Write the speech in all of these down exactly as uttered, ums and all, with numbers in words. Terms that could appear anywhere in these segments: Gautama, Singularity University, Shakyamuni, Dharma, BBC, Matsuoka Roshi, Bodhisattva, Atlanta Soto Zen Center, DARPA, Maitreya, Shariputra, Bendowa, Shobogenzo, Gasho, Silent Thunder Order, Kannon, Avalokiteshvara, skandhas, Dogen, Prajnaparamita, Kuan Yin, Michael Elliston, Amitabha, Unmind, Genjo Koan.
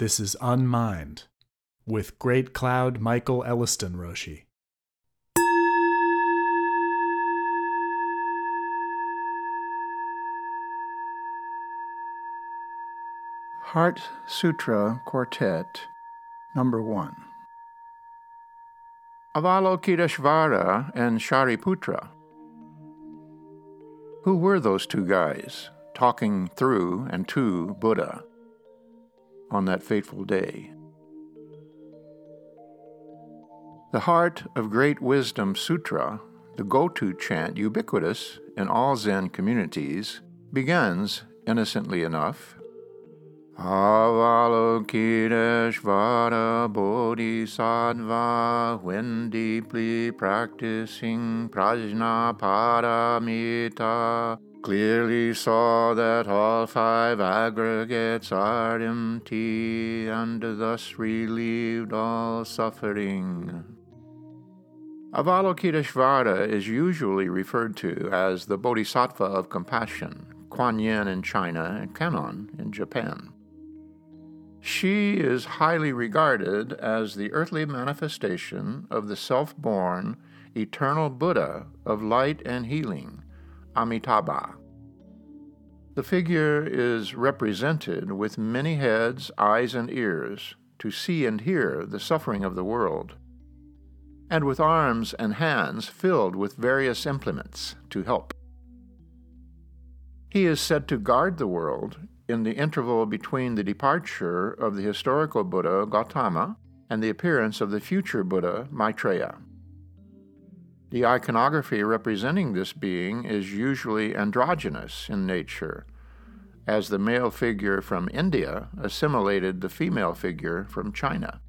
This is Unmined, with Great Cloud Michael Elliston Roshi. Heart Sutra Quartet, Number One. Avalokiteshvara and Shariputra. Who were those two guys talking through and to Buddha on that fateful day? The Heart of Great Wisdom Sutra, the go-to chant ubiquitous in all Zen communities, begins, innocently enough, Avalokiteshvara Bodhisattva, when deeply practicing Prajnaparamita, clearly saw that all five aggregates are empty and thus relieved all suffering. Avalokiteshvara is usually referred to as the Bodhisattva of Compassion, Kuan Yin in China and Kannon in Japan. She is highly regarded as the earthly manifestation of the self-born, eternal Buddha of light and healing, Amitabha. The figure is represented with many heads, eyes, and ears to see and hear the suffering of the world, and with arms and hands filled with various implements to help. He is said to guard the world in the interval between the departure of the historical Buddha, Gautama, and the appearance of the future Buddha, Maitreya. The iconography representing this being is usually androgynous in nature, as the male figure from India assimilated the female figure from China.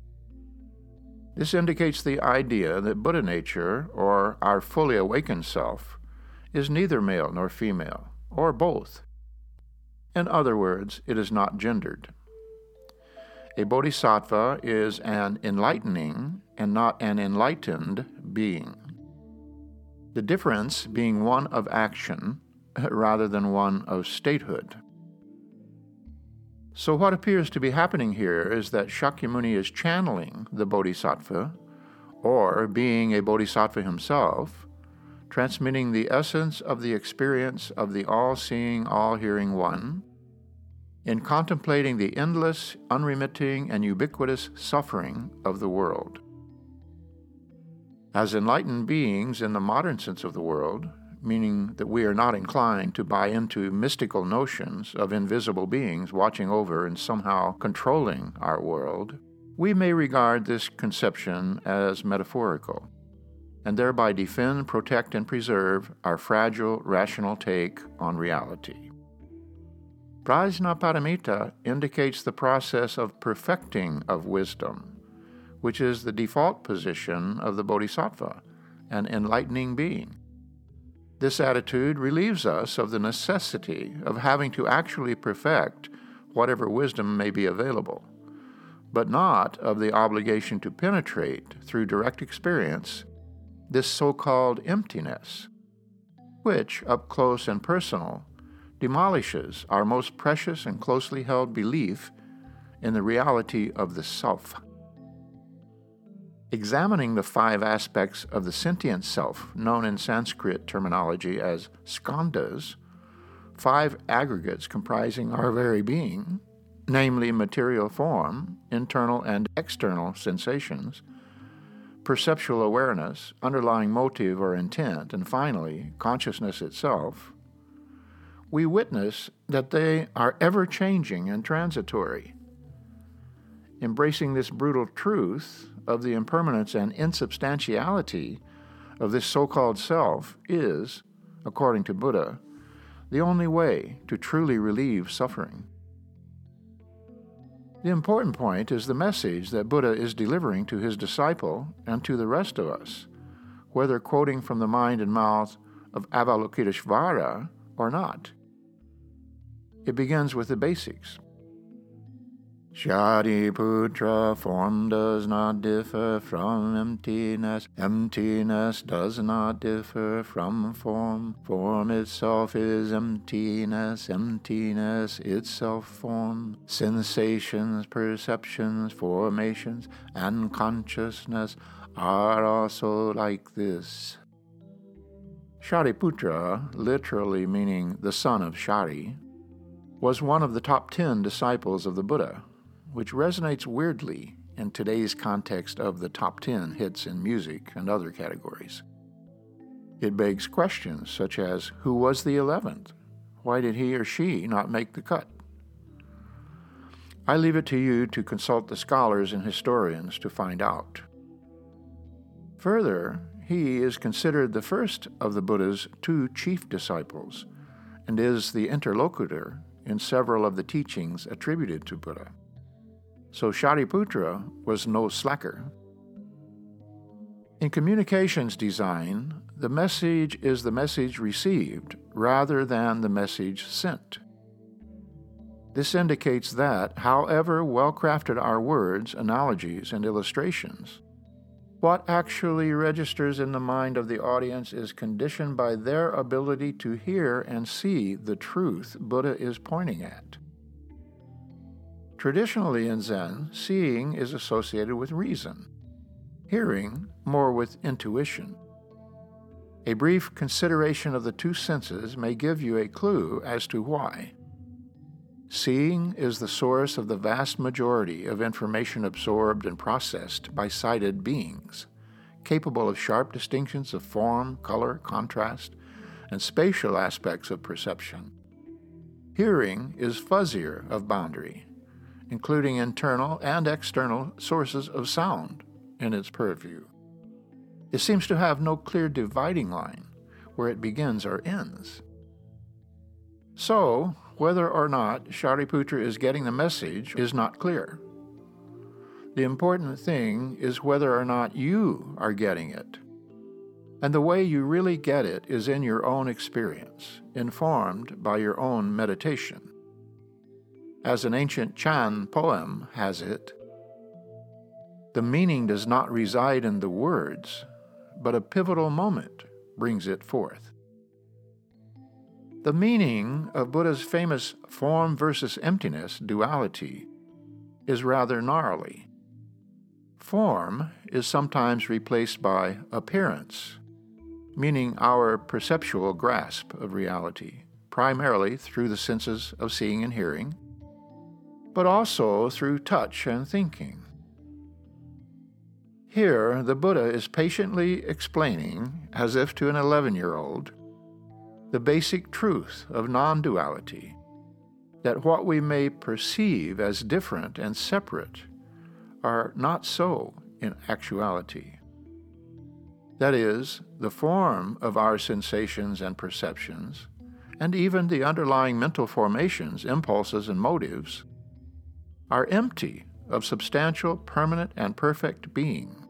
This indicates the idea that Buddha nature, or our fully awakened self, is neither male nor female, or both. In other words, it is not gendered. A bodhisattva is an enlightening and not an enlightened being, the difference being one of action rather than one of statehood. So what appears to be happening here is that Shakyamuni is channeling the bodhisattva, or being a bodhisattva himself, transmitting the essence of the experience of the all-seeing, all-hearing One, in contemplating the endless, unremitting, and ubiquitous suffering of the world. As enlightened beings in the modern sense of the world, meaning that we are not inclined to buy into mystical notions of invisible beings watching over and somehow controlling our world, we may regard this conception as metaphorical, and thereby defend, protect, and preserve our fragile, rational take on reality. Prajnaparamita indicates the process of perfecting of wisdom, which is the default position of the bodhisattva, an enlightening being. This attitude relieves us of the necessity of having to actually perfect whatever wisdom may be available, but not of the obligation to penetrate through direct experience this so-called emptiness, which, up close and personal, demolishes our most precious and closely held belief in the reality of the self. Examining the five aspects of the sentient self, known in Sanskrit terminology as skandhas, five aggregates comprising our very being, namely material form, internal and external sensations, perceptual awareness, underlying motive or intent, and finally, consciousness itself, we witness that they are ever-changing and transitory. Embracing this brutal truth of the impermanence and insubstantiality of this so-called self is, according to Buddha, the only way to truly relieve suffering. The important point is the message that Buddha is delivering to his disciple and to the rest of us, whether quoting from the mind and mouth of Avalokiteshvara or not. It begins with the basics. Shariputra, form does not differ from emptiness. Emptiness does not differ from form. Form itself is emptiness. Emptiness itself form. Sensations, perceptions, formations, and consciousness are also like this. Shariputra, literally meaning the son of Shari, was one of the top ten disciples of the Buddha, which resonates weirdly in today's context of the top ten hits in music and other categories. It begs questions such as, who was the eleventh? Why did he or she not make the cut? I leave it to you to consult the scholars and historians to find out. Further, he is considered the first of the Buddha's two chief disciples and is the interlocutor in several of the teachings attributed to Buddha. So Shariputra was no slacker. In communications design, the message is the message received rather than the message sent. This indicates that, however well-crafted our words, analogies, and illustrations, what actually registers in the mind of the audience is conditioned by their ability to hear and see the truth Buddha is pointing at. Traditionally in Zen, seeing is associated with reason, hearing more with intuition. A brief consideration of the two senses may give you a clue as to why. Seeing is the source of the vast majority of information absorbed and processed by sighted beings, capable of sharp distinctions of form, color, contrast, and spatial aspects of perception. Hearing is fuzzier of boundary, including internal and external sources of sound in its purview. It seems to have no clear dividing line where it begins or ends. So, whether or not Shariputra is getting the message is not clear. The important thing is whether or not you are getting it. And the way you really get it is in your own experience, informed by your own meditation. As an ancient Chan poem has it, the meaning does not reside in the words, but a pivotal moment brings it forth. The meaning of Buddha's famous form versus emptiness duality is rather gnarly. Form is sometimes replaced by appearance, meaning our perceptual grasp of reality, primarily through the senses of seeing and hearing, but also through touch and thinking. Here, the Buddha is patiently explaining, as if to an eleven-year-old, the basic truth of non-duality, that what we may perceive as different and separate are not so in actuality. That is, the form of our sensations and perceptions, and even the underlying mental formations, impulses, and motives, are empty of substantial, permanent, and perfect being.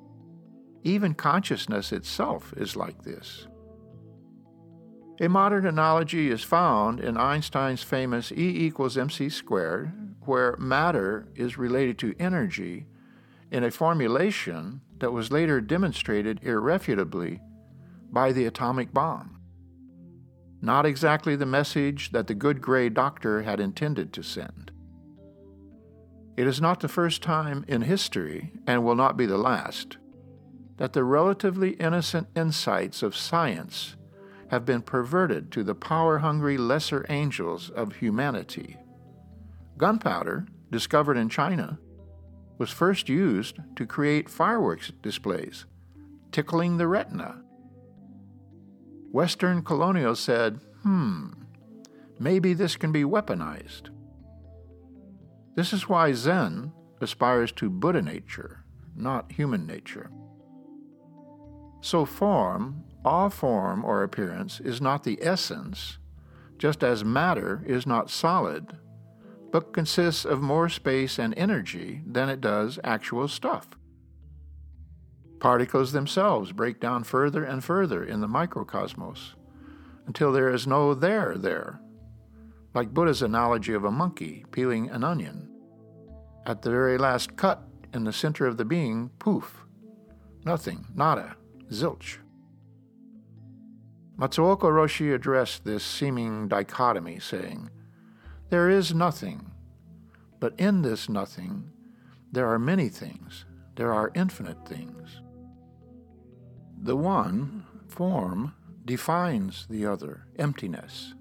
Even consciousness itself is like this. A modern analogy is found in Einstein's famous E equals mc squared, where matter is related to energy in a formulation that was later demonstrated irrefutably by the atomic bomb. Not exactly the message that the good gray doctor had intended to send. It is not the first time in history, and will not be the last, that the relatively innocent insights of science have been perverted to the power-hungry lesser angels of humanity. Gunpowder, discovered in China, was first used to create fireworks displays, tickling the retina. Western colonials said, hmm, maybe this can be weaponized. This is why Zen aspires to Buddha nature, not human nature. So form, all form or appearance, is not the essence, just as matter is not solid, but consists of more space and energy than it does actual stuff. Particles themselves break down further and further in the microcosmos, until there is no there there. Like Buddha's analogy of a monkey peeling an onion. At the very last cut in the center of the being, poof, nothing, nada, zilch. Matsuoka Roshi addressed this seeming dichotomy, saying, "There is nothing, but in this nothing there are many things, there are infinite things. The one, form, defines the other, emptiness,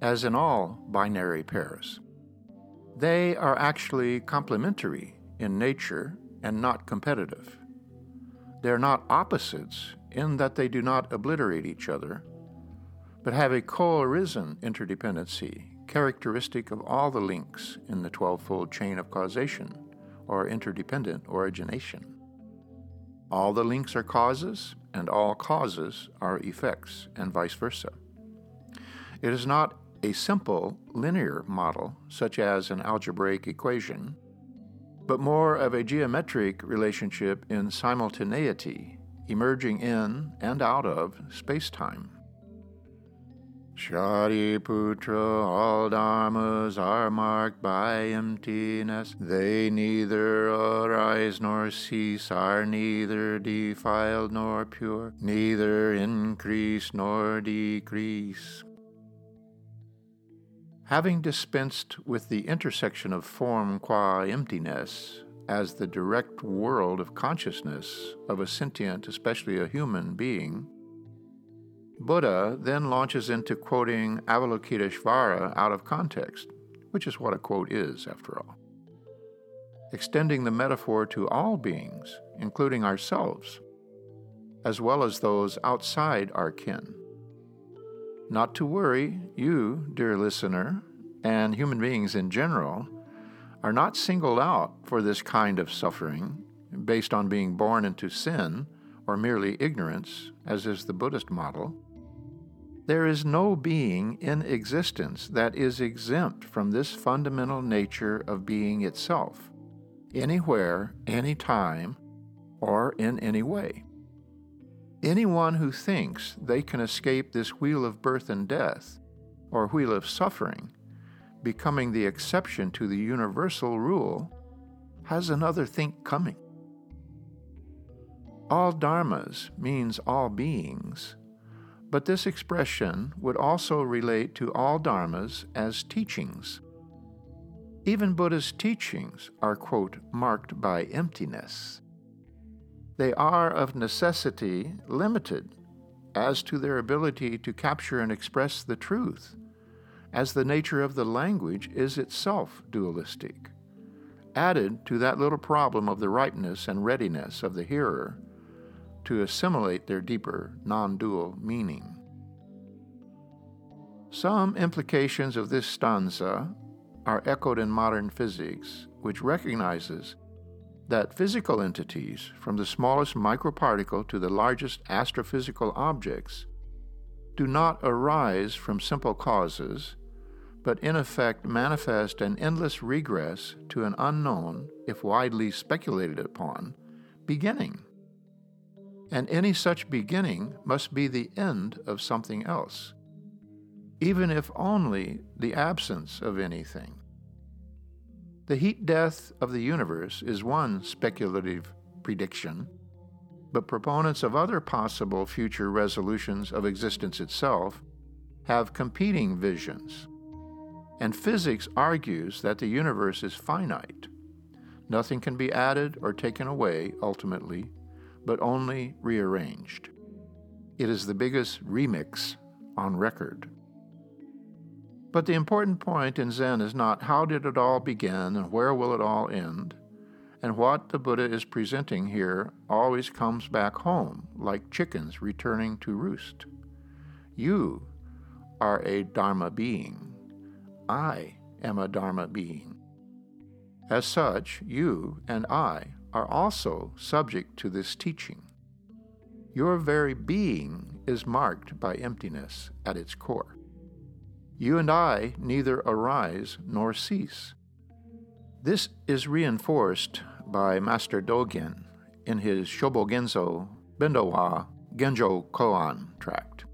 as in all binary pairs. They are actually complementary in nature and not competitive. They're not opposites in that they do not obliterate each other, but have a co-arisen interdependency, characteristic of all the links in the twelvefold chain of causation, or interdependent origination. All the links are causes, and all causes are effects, and vice versa. It is not a simple linear model, such as an algebraic equation, but more of a geometric relationship in simultaneity, emerging in and out of space-time. Shariputra, all dharmas are marked by emptiness. They neither arise nor cease, are neither defiled nor pure, neither increase nor decrease." Having dispensed with the intersection of form qua emptiness as the direct world of consciousness of a sentient, especially a human being, Buddha then launches into quoting Avalokiteshvara out of context, which is what a quote is, after all, extending the metaphor to all beings, including ourselves, as well as those outside our kin. Not to worry, you, dear listener, and human beings in general, are not singled out for this kind of suffering based on being born into sin or merely ignorance, as is the Buddhist model. There is no being in existence that is exempt from this fundamental nature of being itself, anywhere, anytime, or in any way. Anyone who thinks they can escape this wheel of birth and death, or wheel of suffering, becoming the exception to the universal rule, has another think coming. All dharmas means all beings, but this expression would also relate to all dharmas as teachings. Even Buddha's teachings are, quote, marked by emptiness. They are of necessity limited as to their ability to capture and express the truth, as the nature of the language is itself dualistic, added to that little problem of the ripeness and readiness of the hearer to assimilate their deeper non-dual meaning. Some implications of this stanza are echoed in modern physics, which recognizes that physical entities, from the smallest microparticle to the largest astrophysical objects, do not arise from simple causes, but in effect manifest an endless regress to an unknown, if widely speculated upon, beginning. And any such beginning must be the end of something else, even if only the absence of anything. The heat death of the universe is one speculative prediction, but proponents of other possible future resolutions of existence itself have competing visions, and physics argues that the universe is finite. Nothing can be added or taken away ultimately, but only rearranged. It is the biggest remix on record. But the important point in Zen is not how did it all begin and where will it all end, and what the Buddha is presenting here always comes back home like chickens returning to roost. You are a Dharma being. I am a Dharma being. As such, you and I are also subject to this teaching. Your very being is marked by emptiness at its core. You and I neither arise nor cease. This is reinforced by Master Dogen in his Shobogenzo, Bendowa, Genjo Koan tract.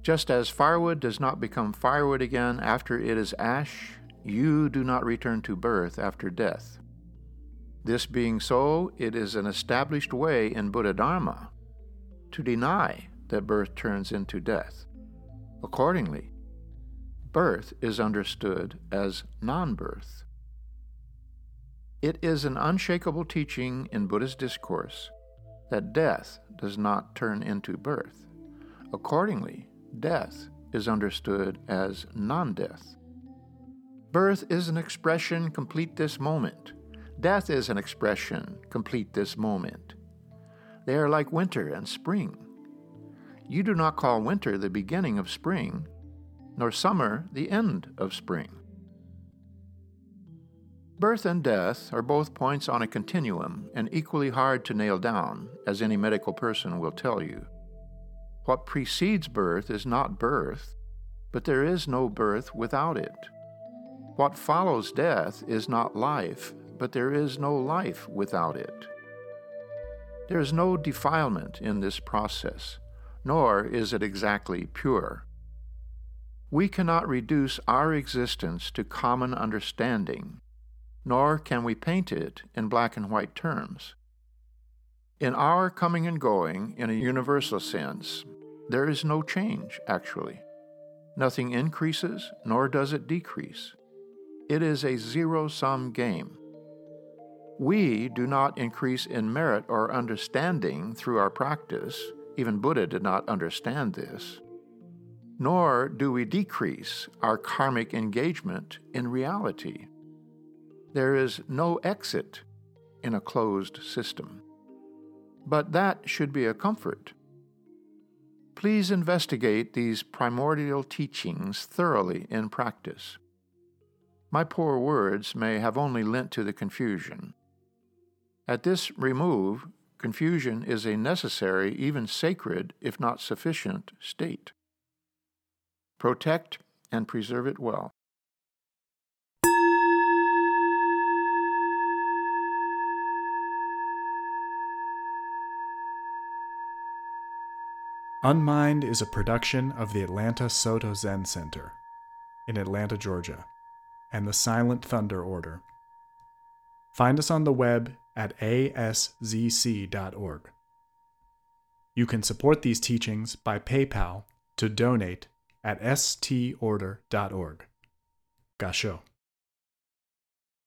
Just as firewood does not become firewood again after it is ash, you do not return to birth after death. This being so, it is an established way in Buddha Dharma to deny that birth turns into death. Accordingly, birth is understood as non-birth. It is an unshakable teaching in Buddhist discourse that death does not turn into birth. Accordingly, death is understood as non-death. Birth is an expression, complete this moment. Death is an expression, complete this moment. They are like winter and spring. You do not call winter the beginning of spring, nor summer the end of spring. Birth and death are both points on a continuum and equally hard to nail down, as any medical person will tell you. What precedes birth is not birth, but there is no birth without it. What follows death is not life, but there is no life without it. There is no defilement in this process, nor is it exactly pure. We cannot reduce our existence to common understanding, nor can we paint it in black and white terms. In our coming and going, in a universal sense, there is no change, actually. Nothing increases, nor does it decrease. It is a zero-sum game. We do not increase in merit or understanding through our practice, even Buddha did not understand this, nor do we decrease our karmic engagement in reality. There is no exit in a closed system. But that should be a comfort. Please investigate these primordial teachings thoroughly in practice. My poor words may have only lent to the confusion. At this remove, confusion is a necessary, even sacred, if not sufficient, state. Protect and preserve it well. Unmind is a production of the Atlanta Soto Zen Center in Atlanta, Georgia, and the Silent Thunder Order. Find us on the web at a s z c dot org. You can support these teachings by PayPal to donate at s t order dot org. Gasho.